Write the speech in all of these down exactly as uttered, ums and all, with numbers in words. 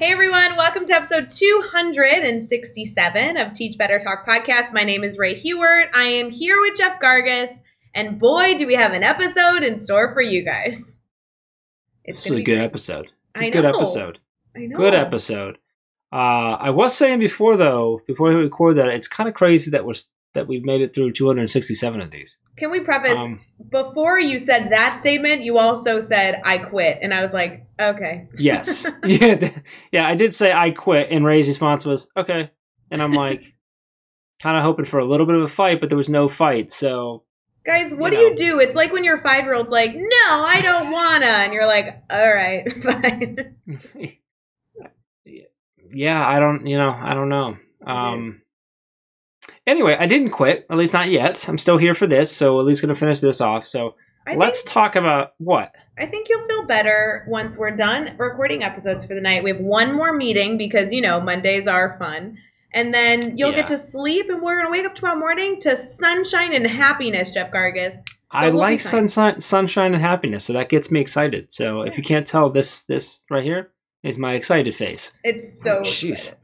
Hey everyone, welcome to episode two hundred sixty-seven of Teach Better Talk Podcast. My name is Ray Hewart. I am here with Jeff Gargus, and boy, do we have an episode in store for you guys. It's this is a good great. episode. It's a I good know. episode. I know. Good episode. Uh, I was saying before though, before we record that, it's kind of crazy that we're that we've made it through two hundred sixty-seven of these. Can we preface, um, before you said that statement, you also said, I quit. And I was like, okay. Yes. yeah, th- yeah, I did say I quit. And Ray's response was, okay. And I'm like, kind of hoping for a little bit of a fight, but there was no fight. So, guys, what you know. do you do? It's like when your five-year-old's like, no, I don't wanna. And you're like, all right, fine. yeah, I don't, you know, I don't know. Um, okay. Anyway, I didn't quit, at least not yet. I'm still here for this, so at least going to finish this off. So I let's think, talk about what? I think you'll feel better once we're done recording episodes for the night. We have one more meeting because, you know, Mondays are fun. And then you'll yeah. get to sleep, and we're going to wake up tomorrow morning to sunshine and happiness, Jeff Gargus. So I we'll like sunshine, sunshine and happiness, so that gets me excited. So yeah. if you can't tell, this this right here is my excited face. It's so jeez. Oh,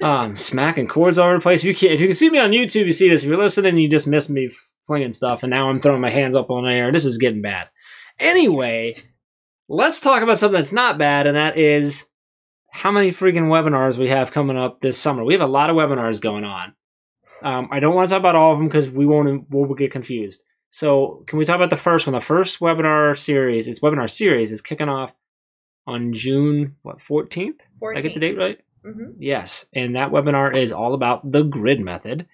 Um, smacking chords all over the place. If you can, if you can see me on YouTube, you see this. If you're listening, you just miss me flinging stuff, and now I'm throwing my hands up on the air. This is getting bad. Anyway, let's talk about something that's not bad, and that is how many freaking webinars we have coming up this summer. We have a lot of webinars going on. Um, I don't want to talk about all of them because we won't we'll get confused. So can we talk about the first one? The first webinar series, it's webinar series, is kicking off on June, what, fourteenth? fourteenth. Did I get the date right? Mm-hmm. Yes, and that webinar is all about the grid method,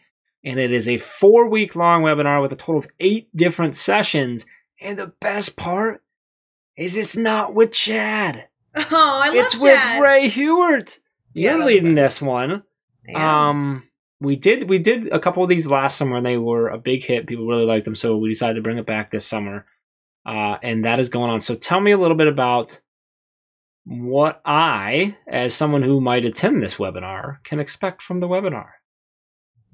and it is a four-week long webinar with a total of eight different sessions, and the best part is it's not with Chad. Oh, I love it's Chad. It's with Ray Hewart. You're yeah, leading this one. Yeah. Um, we did we did a couple of these last summer, and they were a big hit. People really liked them, so we decided to bring it back this summer, uh, and that is going on. So tell me a little bit about what I, as someone who might attend this webinar, can expect from the webinar.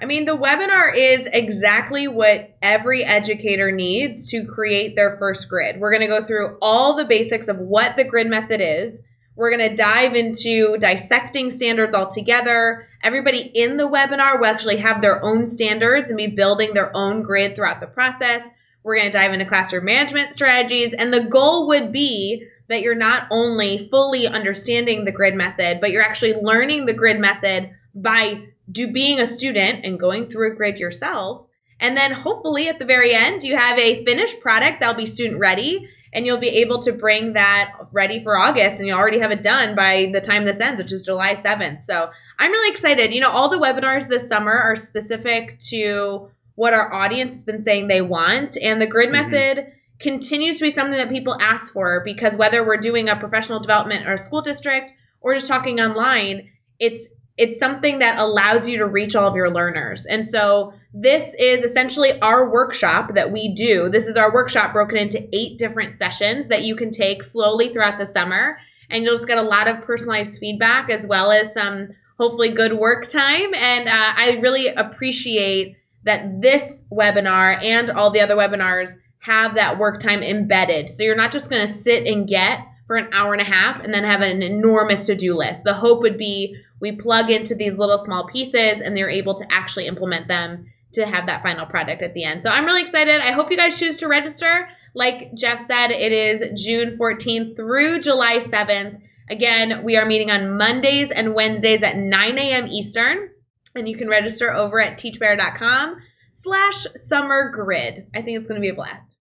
I mean, the webinar is exactly what every educator needs to create their first grid. We're going to go through all the basics of what the grid method is. We're going to dive into dissecting standards altogether. Everybody in the webinar will actually have their own standards and be building their own grid throughout the process. We're going to dive into classroom management strategies, and the goal would be that you're not only fully understanding the grid method, but you're actually learning the grid method by do being a student and going through a grid yourself. And then hopefully at the very end, you have a finished product that'll be student ready, and you'll be able to bring that ready for August, and you already have it done by the time this ends, which is July seventh. So I'm really excited. You know, all the webinars this summer are specific to what our audience has been saying they want, and the grid mm-hmm. method continues to be something that people ask for, because whether we're doing a professional development or a school district or just talking online, it's it's something that allows you to reach all of your learners. And so this is essentially our workshop that we do. This is our workshop broken into eight different sessions that you can take slowly throughout the summer. And you'll just get a lot of personalized feedback, as well as some hopefully good work time. And uh, I really appreciate that this webinar and all the other webinars have that work time embedded. So you're not just going to sit and get for an hour and a half and then have an enormous to-do list. The hope would be we plug into these little small pieces and they're able to actually implement them to have that final product at the end. So I'm really excited. I hope you guys choose to register. Like Jeff said, it is June fourteenth through July seventh. Again, we are meeting on Mondays and Wednesdays at nine a.m. Eastern, and you can register over at teachbear.com slash summer grid. I think it's going to be a blast.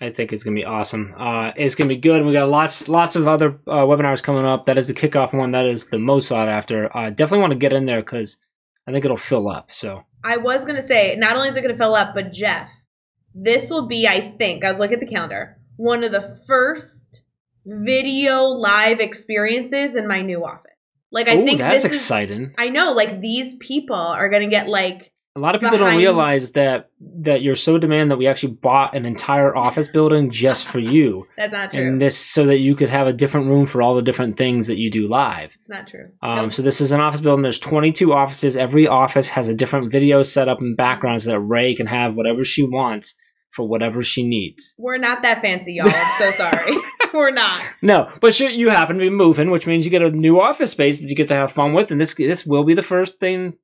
I think it's going to be awesome. Uh, it's going to be good. We got lots lots of other uh, webinars coming up. That is the kickoff one. That is the most sought after. I uh, definitely want to get in there because I think it'll fill up. So I was going to say, not only is it going to fill up, but Jeff, this will be, I think, I was looking at the calendar, one of the first video live experiences in my new office. Like, I Ooh, think that's this is, exciting. I know, like, these people are going to get, like, a lot of people behind. Don't realize that that you're so demanding that we actually bought an entire office building just for you. That's not true. And this so that you could have a different room for all the different things that you do live. It's not true. Um, nope. So this is an office building. There's twenty-two offices. Every office has a different video setup and background so that Ray can have whatever she wants for whatever she needs. We're not that fancy, y'all. I'm so sorry. We're not. No, but sure, you happen to be moving, which means you get a new office space that you get to have fun with. And this this will be the first thing.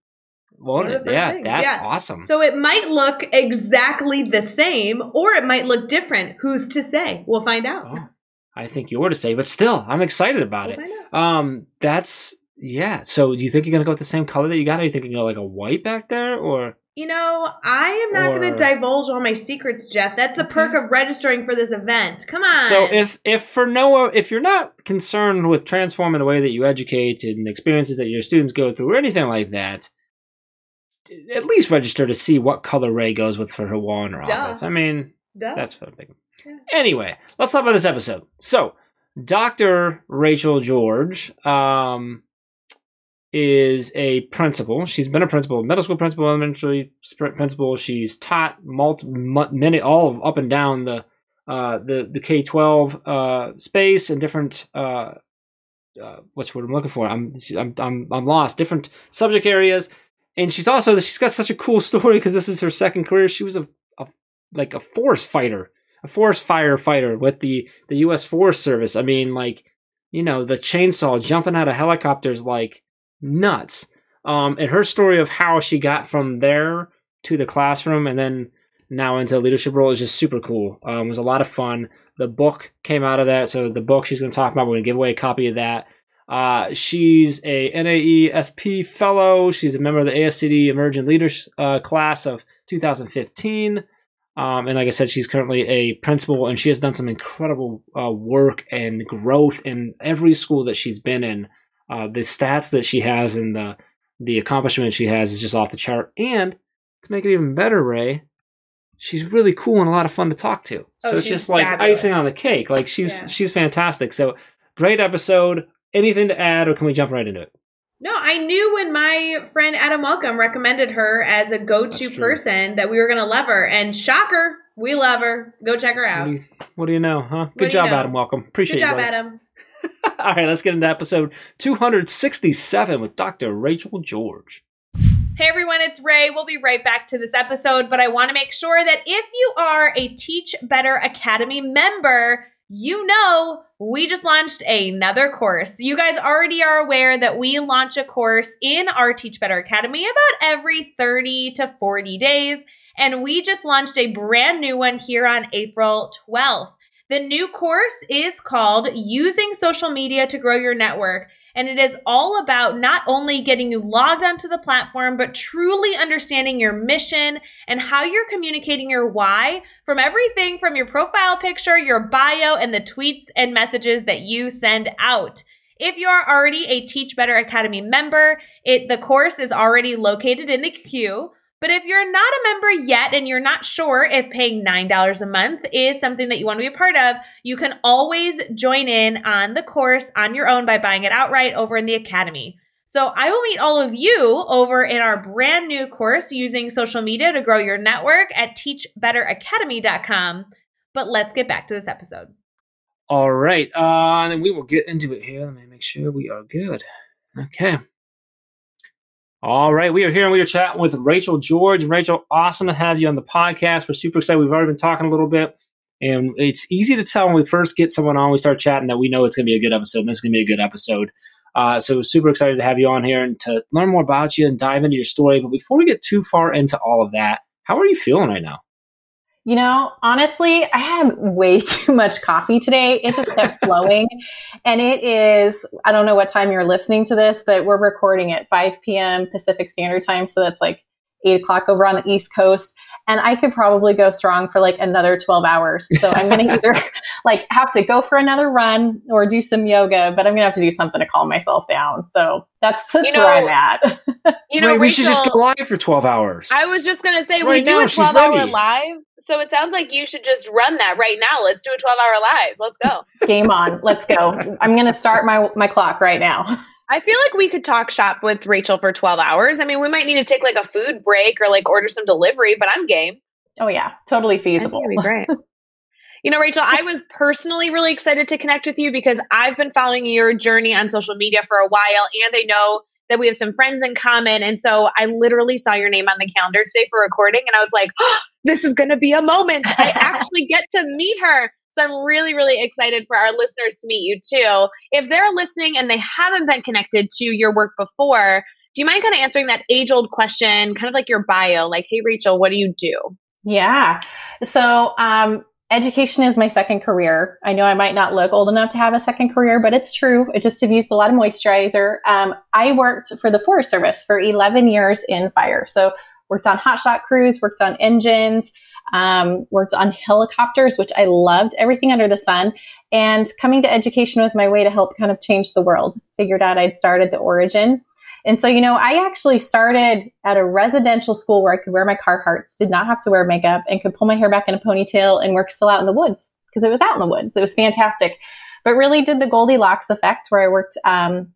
Well, yeah, things. that's yeah. awesome. So it might look exactly the same, or it might look different. Who's to say? We'll find out. Oh, I think you're to say, but still, I'm excited about we'll it. Find out. Um, that's yeah. So do you think you're gonna go with the same color that you got? Or are you thinking you're like a white back there, or? You know, I am not going to divulge all my secrets, Jeff. That's the perk of registering for this event. Come on. So if if for no, if you're not concerned with transforming the way that you educate and experiences that your students go through or anything like that, at least register to see what color Ray goes with for her wall in her Duh. office. I mean, Duh. that's what I'm thinking. Yeah. Anyway, let's talk about this episode. So Doctor Rachel George um, is a principal. She's been a principal, middle school principal, elementary principal. She's taught multi, many, all of, up and down the uh, the the K twelve uh, space and different. Uh, uh, what's the word I'm looking for? I'm I'm I'm I'm lost. Different subject areas, and she's also she's got such a cool story because this is her second career. She was a, a like a forest fighter, a forest firefighter with the the U S Forest Service. I mean, like you know, the chainsaw jumping out of helicopters, like. Nuts. Um, and her story of how she got from there to the classroom and then now into a leadership role is just super cool. Um, it was a lot of fun. The book came out of that. So the book she's going to talk about, we're going to give away a copy of that. Uh, she's a N A E S P fellow. She's a member of the A S C D Emerging Leaders uh, class of two thousand fifteen. Um, and like I said, she's currently a principal and she has done some incredible uh, work and growth in every school that she's been in. Uh, the stats that she has and the the accomplishment she has is just off the chart. And to make it even better, Ray, she's really cool and a lot of fun to talk to. Oh, so it's just like fabulous. Icing on the cake. Like she's yeah. she's fantastic. So great episode. Anything to add, or can we jump right into it? No, I knew when my friend Adam Welcome recommended her as a go-to person that we were going to love her. And shocker, we love her. Go check her out. What do you, what do you know, huh? What Good job, you know? Adam Welcome. Appreciate it. Good job, you, Adam. All right, let's get into episode two hundred sixty-seven with Doctor Rachel George. Hey everyone, it's Ray. We'll be right back to this episode, but I want to make sure that if you are a Teach Better Academy member, you know we just launched another course. You guys already are aware that we launch a course in our Teach Better Academy about every thirty to forty days, and we just launched a brand new one here on April twelfth. The new course is called Using Social Media to Grow Your Network, and it is all about not only getting you logged onto the platform, but truly understanding your mission and how you're communicating your why from everything from your profile picture, your bio, and the tweets and messages that you send out. If you are already a Teach Better Academy member, it, the course is already located in the queue. But if you're not a member yet and you're not sure if paying nine dollars a month is something that you want to be a part of, you can always join in on the course on your own by buying it outright over in the Academy. So I will meet all of you over in our brand new course, Using Social Media to Grow Your Network, at teach better academy dot com. But let's get back to this episode. All right. Uh, and then we will get into it here. Let me make sure we are good. Okay. All right, we are here and we are chatting with Rachel George. Rachel, awesome to have you on the podcast. We're super excited. We've already been talking a little bit, and it's easy to tell when we first get someone on, we start chatting, that we know it's going to be a good episode, and this is going to be a good episode. Uh, so we're super excited to have you on here and to learn more about you and dive into your story. But before we get too far into all of that, how are you feeling right now? You know, honestly, I had way too much coffee today. It just kept flowing. And it is, I don't know what time you're listening to this, but we're recording at five p.m. Pacific Standard Time. So that's like eight o'clock over on the East Coast. And I could probably go strong for like another twelve hours. So I'm going to either like have to go for another run or do some yoga, but I'm going to have to do something to calm myself down. So that's, that's you know, where I'm at. You know, Ray, Rachel, we should just go live for twelve hours. I was just going to say, right we do now, a twelve hour live. So it sounds like you should just run that right now. Let's do a twelve hour live. Let's go. Game on. Let's go. I'm going to start my, my clock right now. I feel like we could talk shop with Rachel for twelve hours. I mean, we might need to take like a food break or like order some delivery, but I'm game. Oh yeah, totally feasible. That'd be great. You know, Rachel, I was personally really excited to connect with you because I've been following your journey on social media for a while, and I know that we have some friends in common. And so I literally saw your name on the calendar today for recording, and I was like, oh, this is going to be a moment. I actually get to meet her. So I'm really, really excited for our listeners to meet you too. If they're listening and they haven't been connected to your work before, do you mind kind of answering that age-old question, kind of like your bio, like, hey, Rachel, what do you do? Yeah. So um, education is my second career. I know I might not look old enough to have a second career, but it's true. I just have used a lot of moisturizer. Um, I worked for the Forest Service for eleven years in fire. So worked on hotshot crews, worked on engines, Um, worked on helicopters, which I loved, everything under the sun. And coming to education was my way to help kind of change the world. Figured out I'd start at the origin. And so, you know, I actually started at a residential school where I could wear my Carhartts, did not have to wear makeup, and could pull my hair back in a ponytail and work still out in the woods, because it was out in the woods. It was fantastic. But really did the Goldilocks effect where I worked um,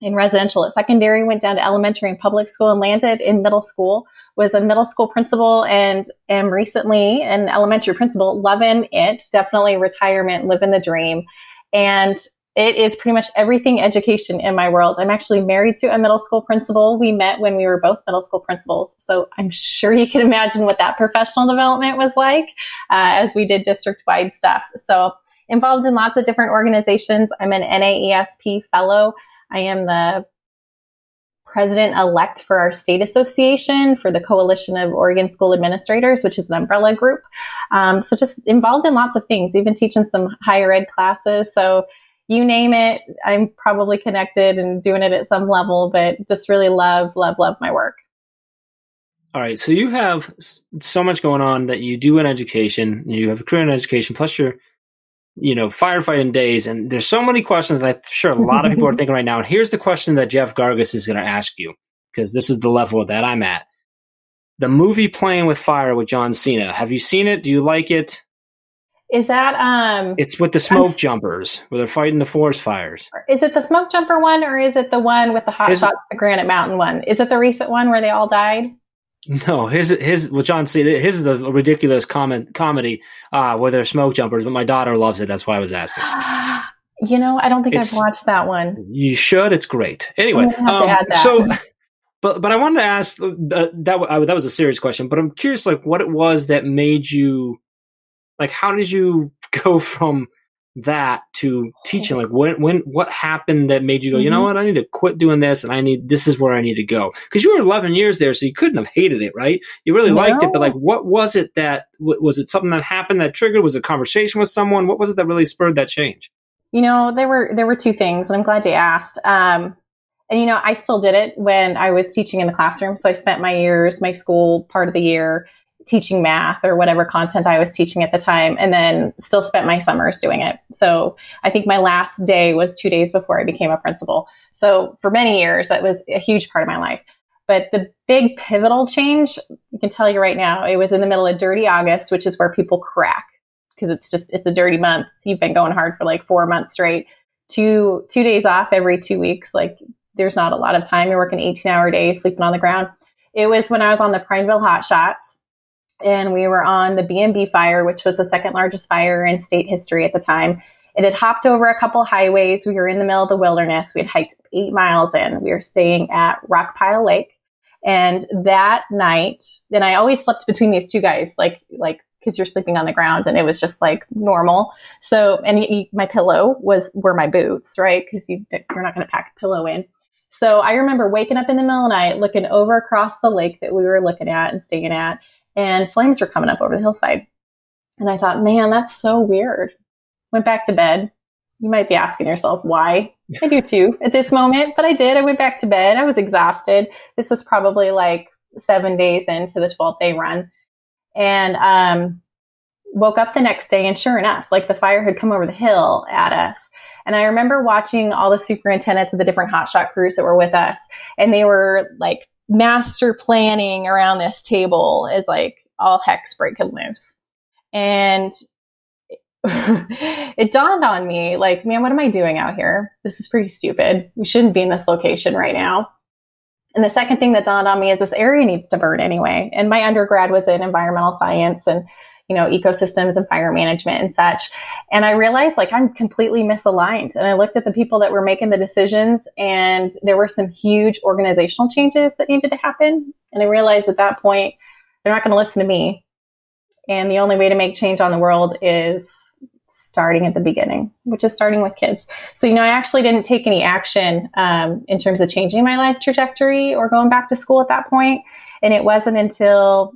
in residential at secondary, went down to elementary and public school, and landed in middle school. Was a middle school principal and am recently an elementary principal. Loving it. Definitely retirement, living the dream. And it is pretty much everything education in my world. I'm actually married to a middle school principal. We met when we were both middle school principals. So I'm sure you can imagine what that professional development was like uh, as we did district-wide stuff. So involved in lots of different organizations. I'm an N A E S P fellow. I am the president-elect for our state association, for the Coalition of Oregon School Administrators, which is an umbrella group. Um, so just involved in lots of things, even teaching some higher ed classes. So you name it, I'm probably connected and doing it at some level, but just really love, love, love my work. All right. So you have so much going on that you do in education. You have a career in education, plus you're you know, firefighting days. And there's so many questions that I'm sure a lot of people are thinking right now. And here's the question that Jeff Gargus is going to ask you, because this is the level that I'm at. The movie Playing with Fire with John Cena. Have you seen it? Do you like it? Is that, um, it's with the smoke I'm, jumpers where they're fighting the forest fires. Is it the smoke jumper one, or is it the one with the hot shots, the Granite Mountain one? Is it the recent one where they all died? No, his his well, John Cena. His is the ridiculous comment comedy uh, where they're smoke jumpers, but my daughter loves it. That's why I was asking. You know, I don't think it's, I've watched that one. You should. It's great. Anyway, um, so but but I wanted to ask uh, that I, that was a serious question, but I'm curious, like, what it was that made you, like, how did you go from that to teaching? Like, when when what happened that made you go, mm-hmm. you know what, I need to quit doing this, and I need this is where I need to go? Because you were eleven years there, so you couldn't have hated it, right? You really no. liked it, but like, what was it that w- was it something that happened that triggered? Was it a conversation with someone? What was it that really spurred that change? You know, there were there were two things, and I'm glad you asked. Um, and you know, I still did it when I was teaching in the classroom. So I spent my years, my school part of the year, teaching math or whatever content I was teaching at the time, and then still spent my summers doing it. So I think my last day was two days before I became a principal. So for many years, that was a huge part of my life. But the big pivotal change, I can tell you right now, it was in the middle of Dirty August, which is where people crack because it's just, it's a dirty month. You've been going hard for like four months straight, two, two days off every two weeks. Like, there's not a lot of time. You're working eighteen hour days, sleeping on the ground. It was when I was on the Primeville Hot Shots. And we were on the B and B fire, which was the second largest fire in state history at the time. It had hopped over a couple highways. We were in the middle of the wilderness. We had hiked eight miles in. We were staying at Rockpile Lake. And that night, then I always slept between these two guys, like, like, because you're sleeping on the ground, and it was just like normal. So, and you, my pillow was, were my boots, right? Because you, you're not going to pack a pillow in. So I remember waking up in the middle of the night, looking over across the lake that we were looking at and staying at. And flames were coming up over the hillside. And I thought, man, that's so weird. Went back to bed. You might be asking yourself why. I do too at this moment, but I did. I went back to bed. I was exhausted. This was probably like seven days into the twelfth day run. And um, woke up the next day, and sure enough, like, the fire had come over the hill at us. And I remember watching all the superintendents of the different hotshot crews that were with us. And they were like, master planning around this table is like all heck's breaking loose. And it dawned on me, like, man, what am I doing out here? This is pretty stupid. We shouldn't be in this location right now. And the second thing that dawned on me is this area needs to burn anyway. And my undergrad was in environmental science and, you know, ecosystems and fire management and such. And I realized, like, I'm completely misaligned. And I looked at the people that were making the decisions, and there were some huge organizational changes that needed to happen. And I realized at that point, they're not going to listen to me. And the only way to make change on the world is starting at the beginning, which is starting with kids. So, you know, I actually didn't take any action um, in terms of changing my life trajectory or going back to school at that point. And it wasn't until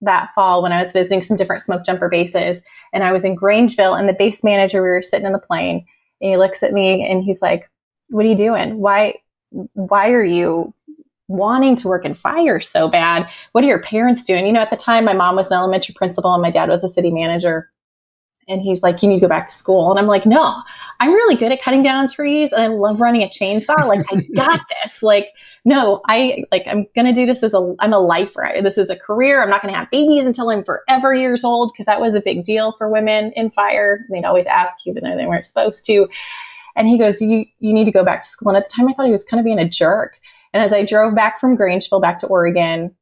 that fall when I was visiting some different smoke jumper bases, and I was in Grangeville, and the base manager, we were sitting in the plane, and he looks at me and he's like, what are you doing? Why, why are you wanting to work in fire so bad? What are your parents doing? You know, at the time, my mom was an elementary principal and my dad was a city manager. And he's like, you need to go back to school. And I'm like, no, I'm really good at cutting down trees. And I love running a chainsaw. Like, I got this. Like, no, I like, I'm going to do this as a, I'm a lifer. This is a career. I'm not going to have babies until I'm forever years old. Cause that was a big deal for women in fire. They'd always ask you, even though they weren't supposed to. And he goes, you, you need to go back to school. And at the time I thought he was kind of being a jerk. And as I drove back from Grangeville back to Oregon,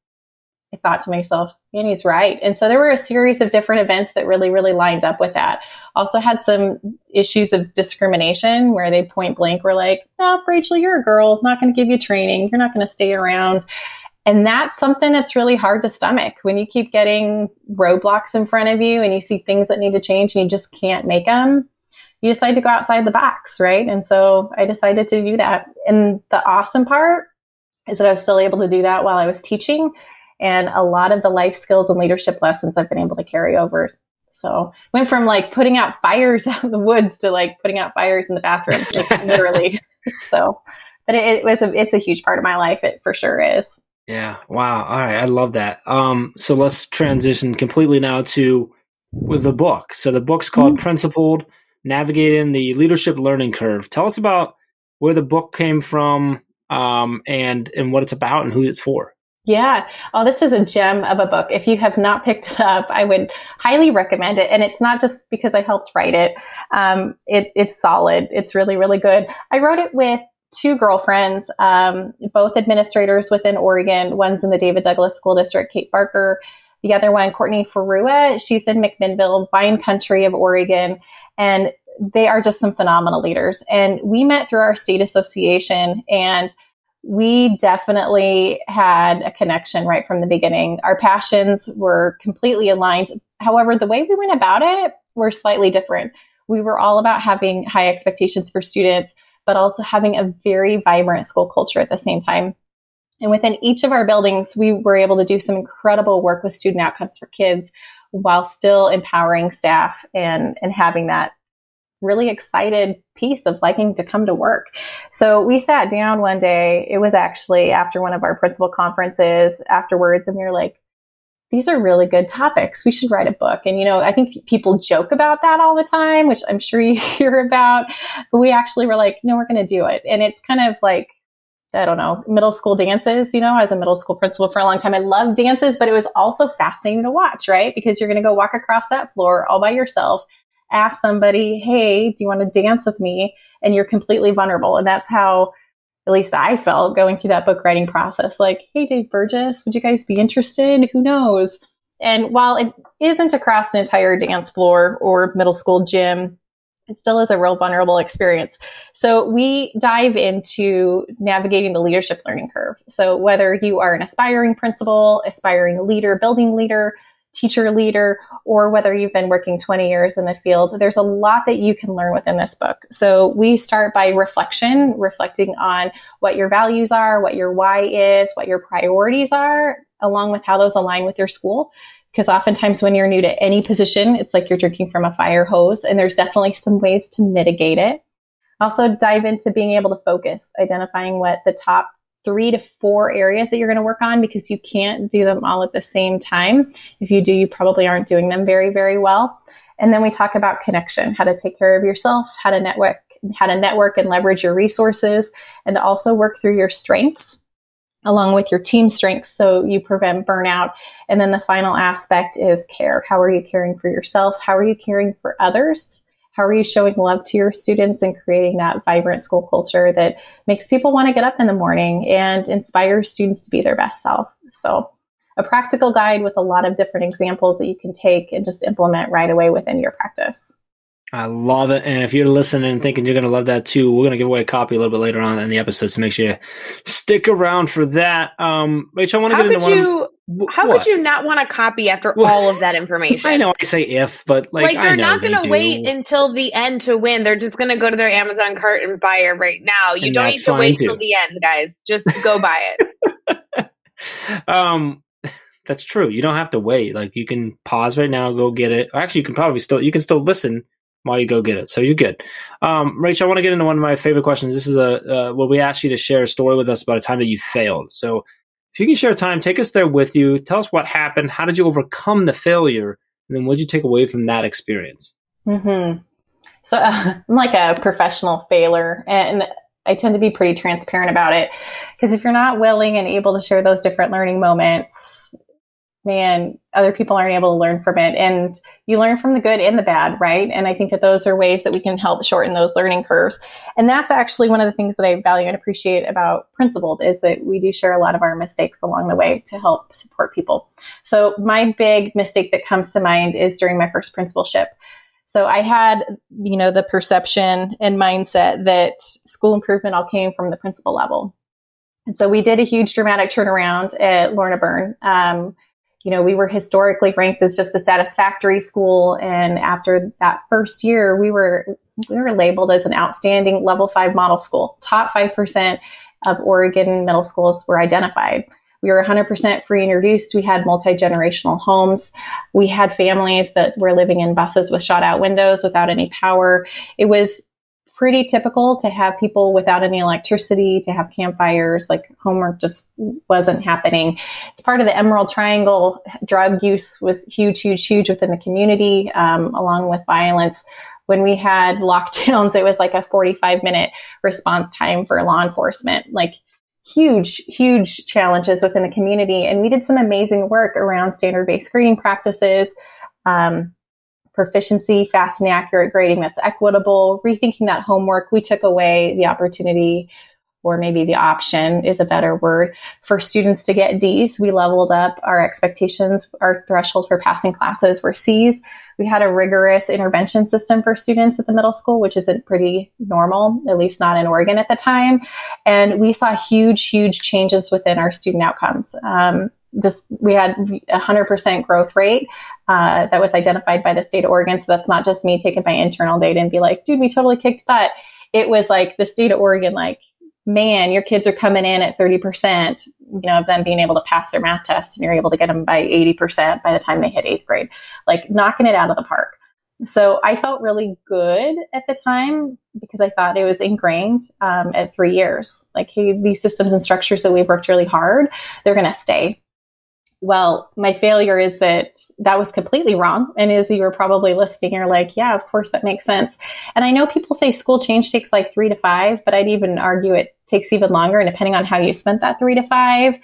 I thought to myself, man, he's right. And so there were a series of different events that really, really lined up with that. Also had some issues of discrimination where they point blank were like, oh, Rachel, you're a girl. Not going to give you training. You're not going to stay around. And that's something that's really hard to stomach when you keep getting roadblocks in front of you and you see things that need to change and you just can't make them. You decide to go outside the box, right? And so I decided to do that. And the awesome part is that I was still able to do that while I was teaching. And a lot of the life skills and leadership lessons I've been able to carry over. So went from like putting out fires out in the woods to like putting out fires in the bathroom, like, literally. So, but it, it was a, it's a huge part of my life. It for sure is. Yeah. Wow. All right. I love that. Um, so let's transition completely now to with the book. So the book's called mm-hmm. Principled: Navigating the Leadership Learning Curve. Tell us about where the book came from, um, and, and what it's about and who it's for. Yeah. Oh, this is a gem of a book. If you have not picked it up, I would highly recommend it. And it's not just because I helped write it. Um, it it's solid. It's really, really good. I wrote it with two girlfriends, um, both administrators within Oregon. One's in the David Douglas School District, Kate Barker. The other one, Courtney Ferrua. She's in McMinnville, Vine Country of Oregon. And they are just some phenomenal leaders. And we met through our state association, and we definitely had a connection right from the beginning. Our passions were completely aligned. However, the way we went about it were slightly different. We were all about having high expectations for students, but also having a very vibrant school culture at the same time. And within each of our buildings, we were able to do some incredible work with student outcomes for kids while still empowering staff and, and having that really excited piece of liking to come to work. So we sat down one day, it was actually after one of our principal conferences afterwards, and we were like, these are really good topics. We should write a book. And, you know, I think people joke about that all the time, which I'm sure you hear about, but we actually were like, no, we're going to do it. And it's kind of like, I don't know, middle school dances. You know, I was a middle school principal for a long time. I loved dances, but it was also fascinating to watch, right? Because you're going to go walk across that floor all by yourself, ask somebody, hey, do you want to dance with me? And you're completely vulnerable. And that's how, at least I felt going through that book writing process. Like, hey, Dave Burgess, would you guys be interested? Who knows? And while it isn't across an entire dance floor or middle school gym, it still is a real vulnerable experience. So we dive into navigating the leadership learning curve. So whether you are an aspiring principal, aspiring leader, building leader, teacher leader, or whether you've been working twenty years in the field, there's a lot that you can learn within this book. So we start by reflection, reflecting on what your values are, what your why is, what your priorities are, along with how those align with your school. Because oftentimes when you're new to any position, it's like you're drinking from a fire hose, and there's definitely some ways to mitigate it. Also dive into being able to focus, identifying what the top three to four areas that you're going to work on, because you can't do them all at the same time. If you do, you probably aren't doing them very, very well. And then we talk about connection, how to take care of yourself, how to network, how to network and leverage your resources, and to also work through your strengths along with your team strengths so you prevent burnout. And then the final aspect is care. How are you caring for yourself? How are you caring for others? How are you showing love to your students and creating that vibrant school culture that makes people want to get up in the morning and inspires students to be their best self? So a practical guide with a lot of different examples that you can take and just implement right away within your practice. I love it. And if you're listening and thinking you're going to love that too, we're going to give away a copy a little bit later on in the episode. So make sure you stick around for that. Um, Rachel, I want to how get into could one you, of, wh- How what? could you not want a copy after well, all of that information? I know I say if, but like, like they're I know not going to wait until the end to win. They're just going to go to their Amazon cart and buy it right now. You and don't need to wait too. till the end, guys. Just go buy it. um, That's true. You don't have to wait. Like you can pause right now, go get it. Or actually, you can probably still, you can still listen while you go get it. So you're good. Um, Rachel, I want to get into one of my favorite questions. This is a uh, where we asked you to share a story with us about a time that you failed. So if you can share a time, take us there with you. Tell us what happened. How did you overcome the failure? And then what did you take away from that experience? Mm-hmm. So uh, I'm like a professional failure, and I tend to be pretty transparent about it, because if you're not willing and able to share those different learning moments, man, other people aren't able to learn from it. And you learn from the good and the bad, right? And I think that those are ways that we can help shorten those learning curves. And that's actually one of the things that I value and appreciate about Principled, is that we do share a lot of our mistakes along the way to help support people. So my big mistake that comes to mind is during my first principalship. So I had, you know, the perception and mindset that school improvement all came from the principal level. And so we did a huge dramatic turnaround at Lorna Byrne. Um, You know, we were historically ranked as just a satisfactory school. And after that first year, we were we were labeled as an outstanding level five model school. Top five percent of Oregon middle schools were identified. We were one hundred percent free and reduced. We had multi-generational homes. We had families that were living in buses with shot out windows without any power. It was pretty typical to have people without any electricity, to have campfires, like homework just wasn't happening. It's part of the Emerald Triangle. Drug use was huge, huge, huge within the community, um, along with violence. When we had lockdowns, it was like a forty-five minute response time for law enforcement, like huge, huge challenges within the community. And we did some amazing work around standard-based grading practices, um, proficiency, fast and accurate grading that's equitable, rethinking that homework. We took away the opportunity, or maybe the option is a better word, for students to get D's. We leveled up our expectations. Our threshold for passing classes were C's. We had a rigorous intervention system for students at the middle school, which isn't pretty normal, at least not in Oregon at the time. And we saw huge, huge changes within our student outcomes. Um, Just we had a hundred percent growth rate uh, that was identified by the state of Oregon. So that's not just me taking my internal data and be like, dude, we totally kicked butt. It was like the state of Oregon, like, man, your kids are coming in at thirty percent, you know, of them being able to pass their math test, and you're able to get them by eighty percent by the time they hit eighth grade, like knocking it out of the park. So I felt really good at the time, because I thought it was ingrained um, at three years. Like, hey, these systems and structures that we've worked really hard, they're going to stay. Well, my failure is that that was completely wrong. And as you were probably listening, you're like, yeah, of course that makes sense. And I know people say school change takes like three to five, but I'd even argue it takes even longer. And depending on how you spent that three to five,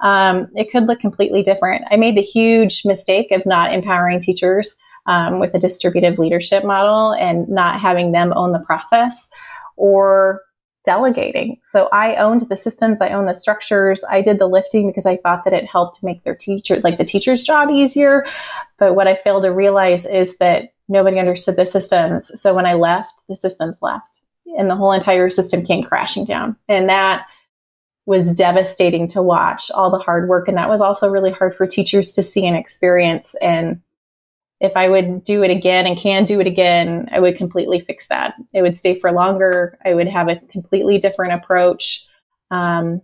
um, it could look completely different. I made the huge mistake of not empowering teachers um, with a distributive leadership model and not having them own the process or delegating. So I owned the systems, I owned the structures, I did the lifting because I thought that it helped to make their teacher, like the teacher's job easier. But what I failed to realize is that nobody understood the systems. So when I left, the systems left, and the whole entire system came crashing down. And that was devastating to watch, all the hard work. And that was also really hard for teachers to see and experience. And if I would do it again and can do it again, I would completely fix that. It would stay for longer. I would have a completely different approach. Um,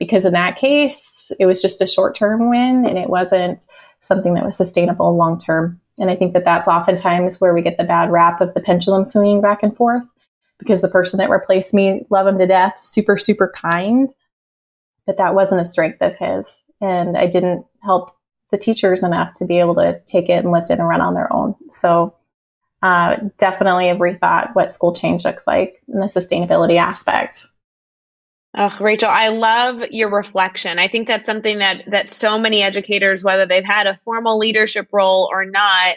because in that case, it was just a short-term win, and it wasn't something that was sustainable long-term. And I think that that's oftentimes where we get the bad rap of the pendulum swinging back and forth, because the person that replaced me, love him to death, super, super kind, but that wasn't a strength of his. And I didn't help the teachers enough to be able to take it and lift it and run on their own. So uh, definitely have rethought what school change looks like and the sustainability aspect. Oh, Rachel, I love your reflection. I think that's something that that so many educators, whether they've had a formal leadership role or not,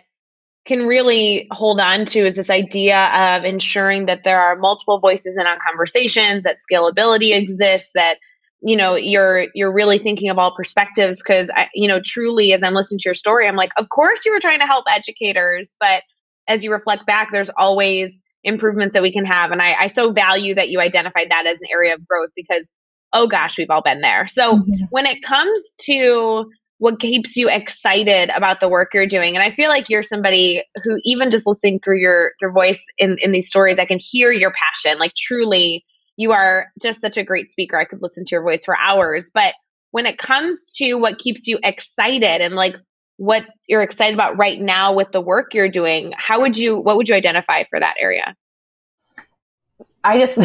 can really hold on to, is this idea of ensuring that there are multiple voices in our conversations, that scalability exists, that, you know, you're you're really thinking of all perspectives. Because, you know, truly, as I'm listening to your story, I'm like, of course you were trying to help educators. But as you reflect back, there's always improvements that we can have. And I, I so value that you identified that as an area of growth, because, oh gosh, we've all been there. So mm-hmm. when it comes to what keeps you excited about the work you're doing, and I feel like you're somebody who, even just listening through your, your voice in, in these stories, I can hear your passion. Like, truly, you are just such a great speaker. I could listen to your voice for hours. But when it comes to what keeps you excited and like what you're excited about right now with the work you're doing, how would you, what would you identify for that area? I just,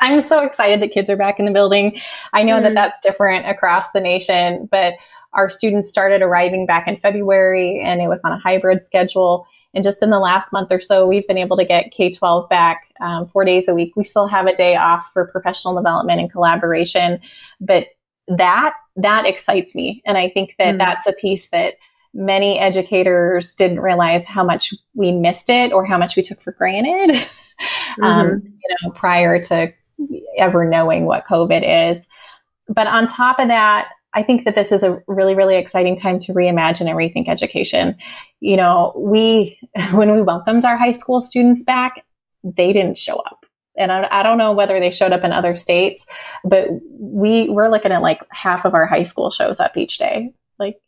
I'm so excited that kids are back in the building. I know mm. that that's different across the nation, but our students started arriving back in February, and it was on a hybrid schedule. And just in the last month or so, we've been able to get K twelve back um, four days a week. We still have a day off for professional development and collaboration, but that, that excites me. And I think that mm. that's a piece that many educators didn't realize how much we missed it or how much we took for granted, mm-hmm. um, you know, prior to ever knowing what COVID is. But on top of that, I think that this is a really, really exciting time to reimagine and rethink education. You know, we, when we welcomed our high school students back, they didn't show up. And I, I don't know whether they showed up in other states, but we we're looking at like half of our high school shows up each day. Like,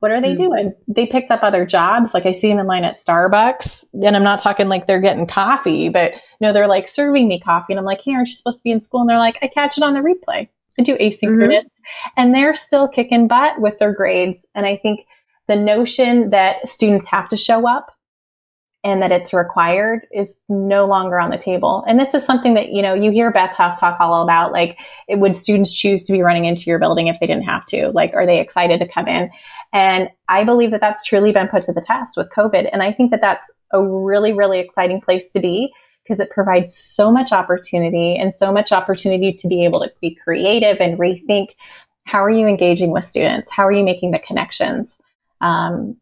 what are they doing? They picked up other jobs. Like, I see them in line at Starbucks, and I'm not talking like they're getting coffee, but no, they're like serving me coffee. And I'm like, hey, aren't you supposed to be in school? And they're like, I catch it on the replay. I do asynchronous. Mm-hmm. And they're still kicking butt with their grades. And I think the notion that students have to show up and that it's required is no longer on the table. And this is something that, you know, you hear Beth Huff talk all about, like, it, would students choose to be running into your building if they didn't have to? Like, are they excited to come in? And I believe that that's truly been put to the test with COVID. And I think that that's a really, really exciting place to be, because it provides so much opportunity and so much opportunity to be able to be creative and rethink, how are you engaging with students? How are you making the connections? Um,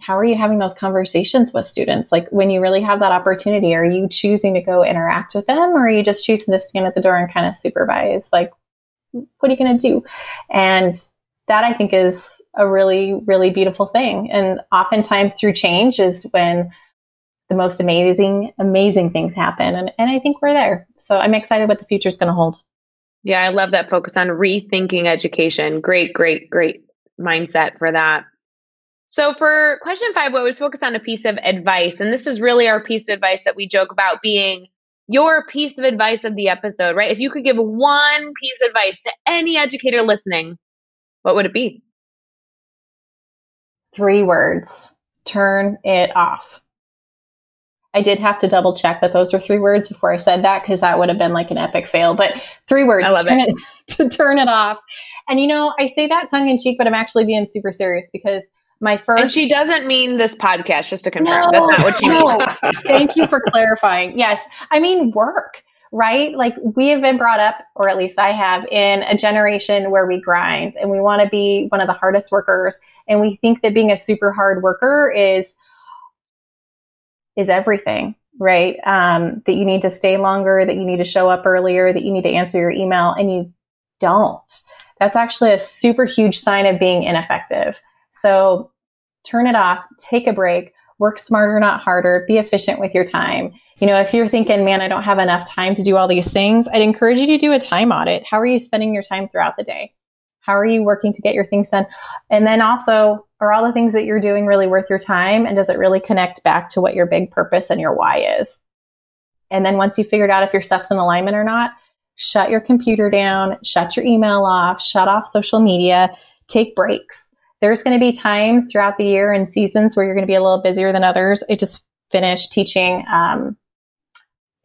How are you having those conversations with students? Like, when you really have that opportunity, are you choosing to go interact with them, or are you just choosing to stand at the door and kind of supervise? Like, what are you going to do? And that, I think, is a really, really beautiful thing. And oftentimes through change is when the most amazing, amazing things happen. And, and I think we're there. So I'm excited what the future is going to hold. Yeah, I love that focus on rethinking education. Great, great, great mindset for that. So for question five, we always focus on a piece of advice. And this is really our piece of advice that we joke about being your piece of advice of the episode, right? If you could give one piece of advice to any educator listening, what would it be? Three words: turn it off. I did have to double check that those were three words before I said that, because that would have been like an epic fail. But three words, I love turn it. It, to turn it off. And, you know, I say that tongue in cheek, but I'm actually being super serious, because my first, and she doesn't mean this podcast, just to confirm. No, that's not what she means. Thank you for clarifying. Yes. I mean work, right? Like, we have been brought up, or at least I have, in a generation where we grind and we want to be one of the hardest workers. And we think that being a super hard worker is, is everything, right? Um, that you need to stay longer, that you need to show up earlier, that you need to answer your email, and you don't. That's actually a super huge sign of being ineffective. So turn it off, take a break, work smarter, not harder, be efficient with your time. You know, if you're thinking, man, I don't have enough time to do all these things, I'd encourage you to do a time audit. How are you spending your time throughout the day? How are you working to get your things done? And then also, are all the things that you're doing really worth your time? And does it really connect back to what your big purpose and your why is? And then once you figured out if your stuff's in alignment or not, shut your computer down, shut your email off, shut off social media, take breaks. There's going to be times throughout the year and seasons where you're going to be a little busier than others. I just finished teaching, um,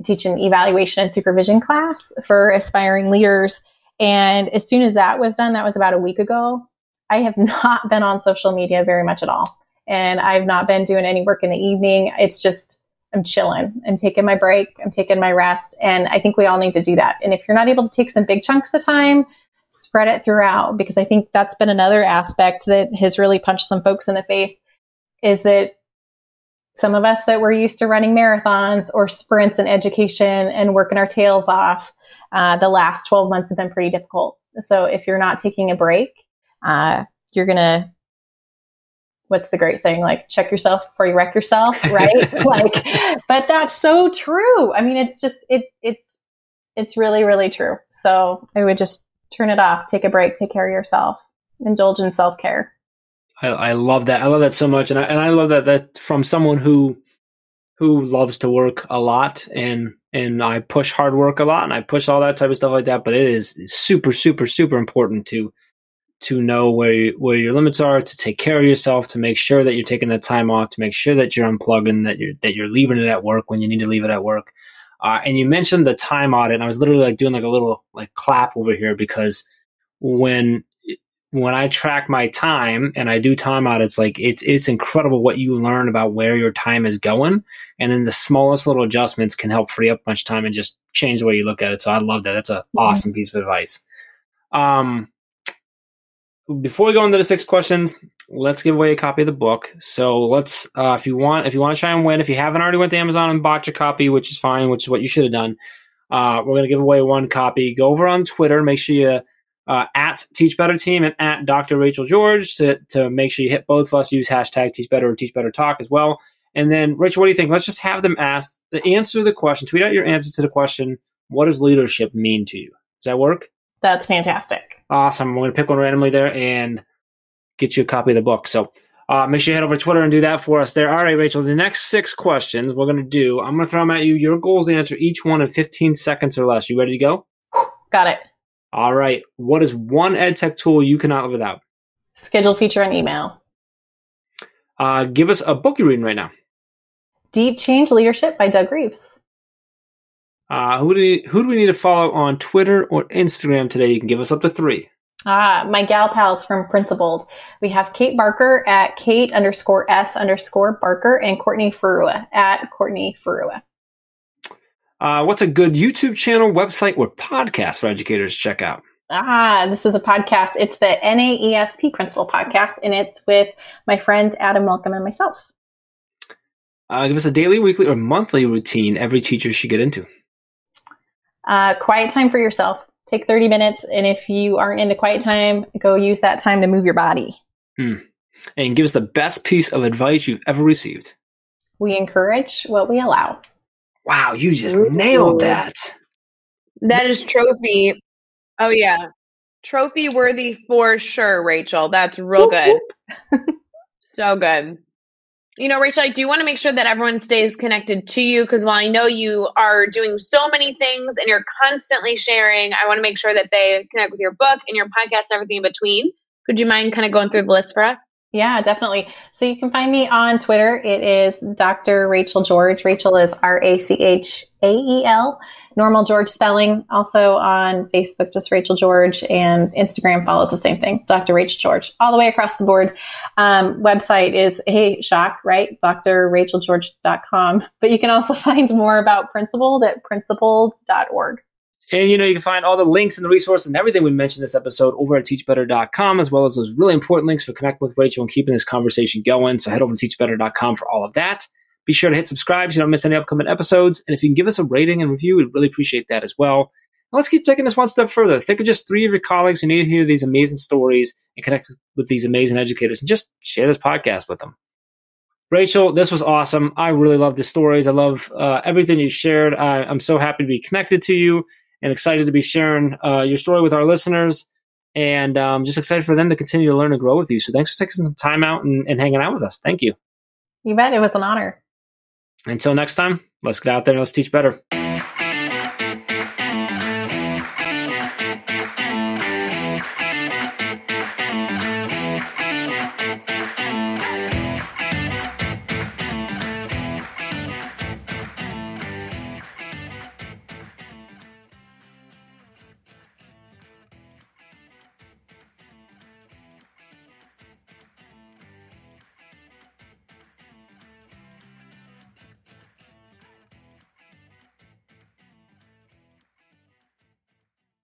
teaching evaluation and supervision class for aspiring leaders. And as soon as that was done, that was about a week ago, I have not been on social media very much at all. And I've not been doing any work in the evening. It's just, I'm chilling. I'm taking my break. I'm taking my rest. And I think we all need to do that. And if you're not able to take some big chunks of time, spread it throughout, because I think that's been another aspect that has really punched some folks in the face, is that some of us that were used to running marathons or sprints in education and working our tails off, uh, the last twelve months have been pretty difficult. So if you're not taking a break, uh, you're going to, what's the great saying? Like, check yourself before you wreck yourself, right? Like, but that's so true. I mean, it's just, it, it's, it's really, really true. So I would just turn it off, take a break, take care of yourself, indulge in self-care. I, I love that. I love that so much. And I, and I love that, that from someone who, who loves to work a lot, and, and I push hard work a lot, and I push all that type of stuff like that. But it is super, super, super important to, to know where, you, where your limits are, to take care of yourself, to make sure that you're taking that time off, to make sure that you're unplugging, that you're, that you're leaving it at work when you need to leave it at work. Uh, and you mentioned the time audit, and I was literally like doing like a little like clap over here, because when, when I track my time and I do time audits, like it's, it's incredible what you learn about where your time is going. And then the smallest little adjustments can help free up much time and just change the way you look at it. So I love that. That's an mm-hmm. awesome piece of advice. Um, Before we go into the six questions, let's give away a copy of the book. So let's, uh, if you want, if you want to try and win, if you haven't already went to Amazon and bought your copy, which is fine, which is what you should have done. Uh, we're going to give away one copy. Go over on Twitter. Make sure you, uh, at Teach Better Team and at Doctor Rachel George to, to make sure you hit both of us. Use hashtag Teach Better or Teach Better Talk as well. And then, Rich, what do you think? Let's just have them ask the answer to the question. Tweet out your answer to the question. What does leadership mean to you? Does that work? That's fantastic. Awesome. I'm going to pick one randomly there and get you a copy of the book. So uh, make sure you head over to Twitter and do that for us there. All right, Rachel, the next six questions we're going to do, I'm going to throw them at you. Your goal is to answer each one in fifteen seconds or less. You ready to go? Got it. All right. What is one EdTech tool you cannot live without? Schedule feature and email. Uh, give us a book you're reading right now. Deep Change Leadership by Doug Reeves. Uh, who do we, who do we need to follow on Twitter or Instagram today? You can give us up to three. Ah, my gal pals from Principled. We have Kate Barker at Kate underscore S underscore Barker and Courtney Ferrua at Courtney Ferrua. Uh, what's a good YouTube channel, website, or podcast for educators to check out? Ah, this is a podcast. It's the N A E S P Principal Podcast, and it's with my friend Adam Malcolm and myself. Uh, give us a daily, weekly, or monthly routine every teacher should get into. Uh, quiet time for yourself. Take thirty minutes. And if you aren't into quiet time, go use that time to move your body. Mm. And give us the best piece of advice you've ever received. We encourage what we allow. Wow. You just Ooh. Nailed that. That is trophy. Oh yeah. Trophy worthy for sure, Rachel. That's real good. So good. You know, Rachel, I do want to make sure that everyone stays connected to you, because while I know you are doing so many things and you're constantly sharing, I want to make sure that they connect with your book and your podcast and everything in between. Could you mind kind of going through the list for us? Yeah, definitely. So you can find me on Twitter. It is Doctor Rachel George. Rachel is R A C H A E L, normal George spelling. Also on Facebook, just Rachel George, and Instagram follows the same thing, Doctor Rachel George, all the way across the board. Um, website is, hey, shock, right? Dr Rachel George dot com. But you can also find more about Principled at Principled dot org. And, you know, you can find all the links and the resources and everything we mentioned this episode over at teach better dot com, as well as those really important links for connecting with Rachel and keeping this conversation going. So head over to teach better dot com for all of that. Be sure to hit subscribe so you don't miss any upcoming episodes. And if you can give us a rating and review, we'd really appreciate that as well. And let's keep taking this one step further. Think of just three of your colleagues who need to hear these amazing stories and connect with these amazing educators, and just share this podcast with them. Rachel, this was awesome. I really love the stories. I love uh, everything you shared. I, I'm so happy to be connected to you, and excited to be sharing uh, your story with our listeners, and um, just excited for them to continue to learn and grow with you. So thanks for taking some time out and, and hanging out with us. Thank you. You bet. It was an honor. Until next time, let's get out there and let's teach better.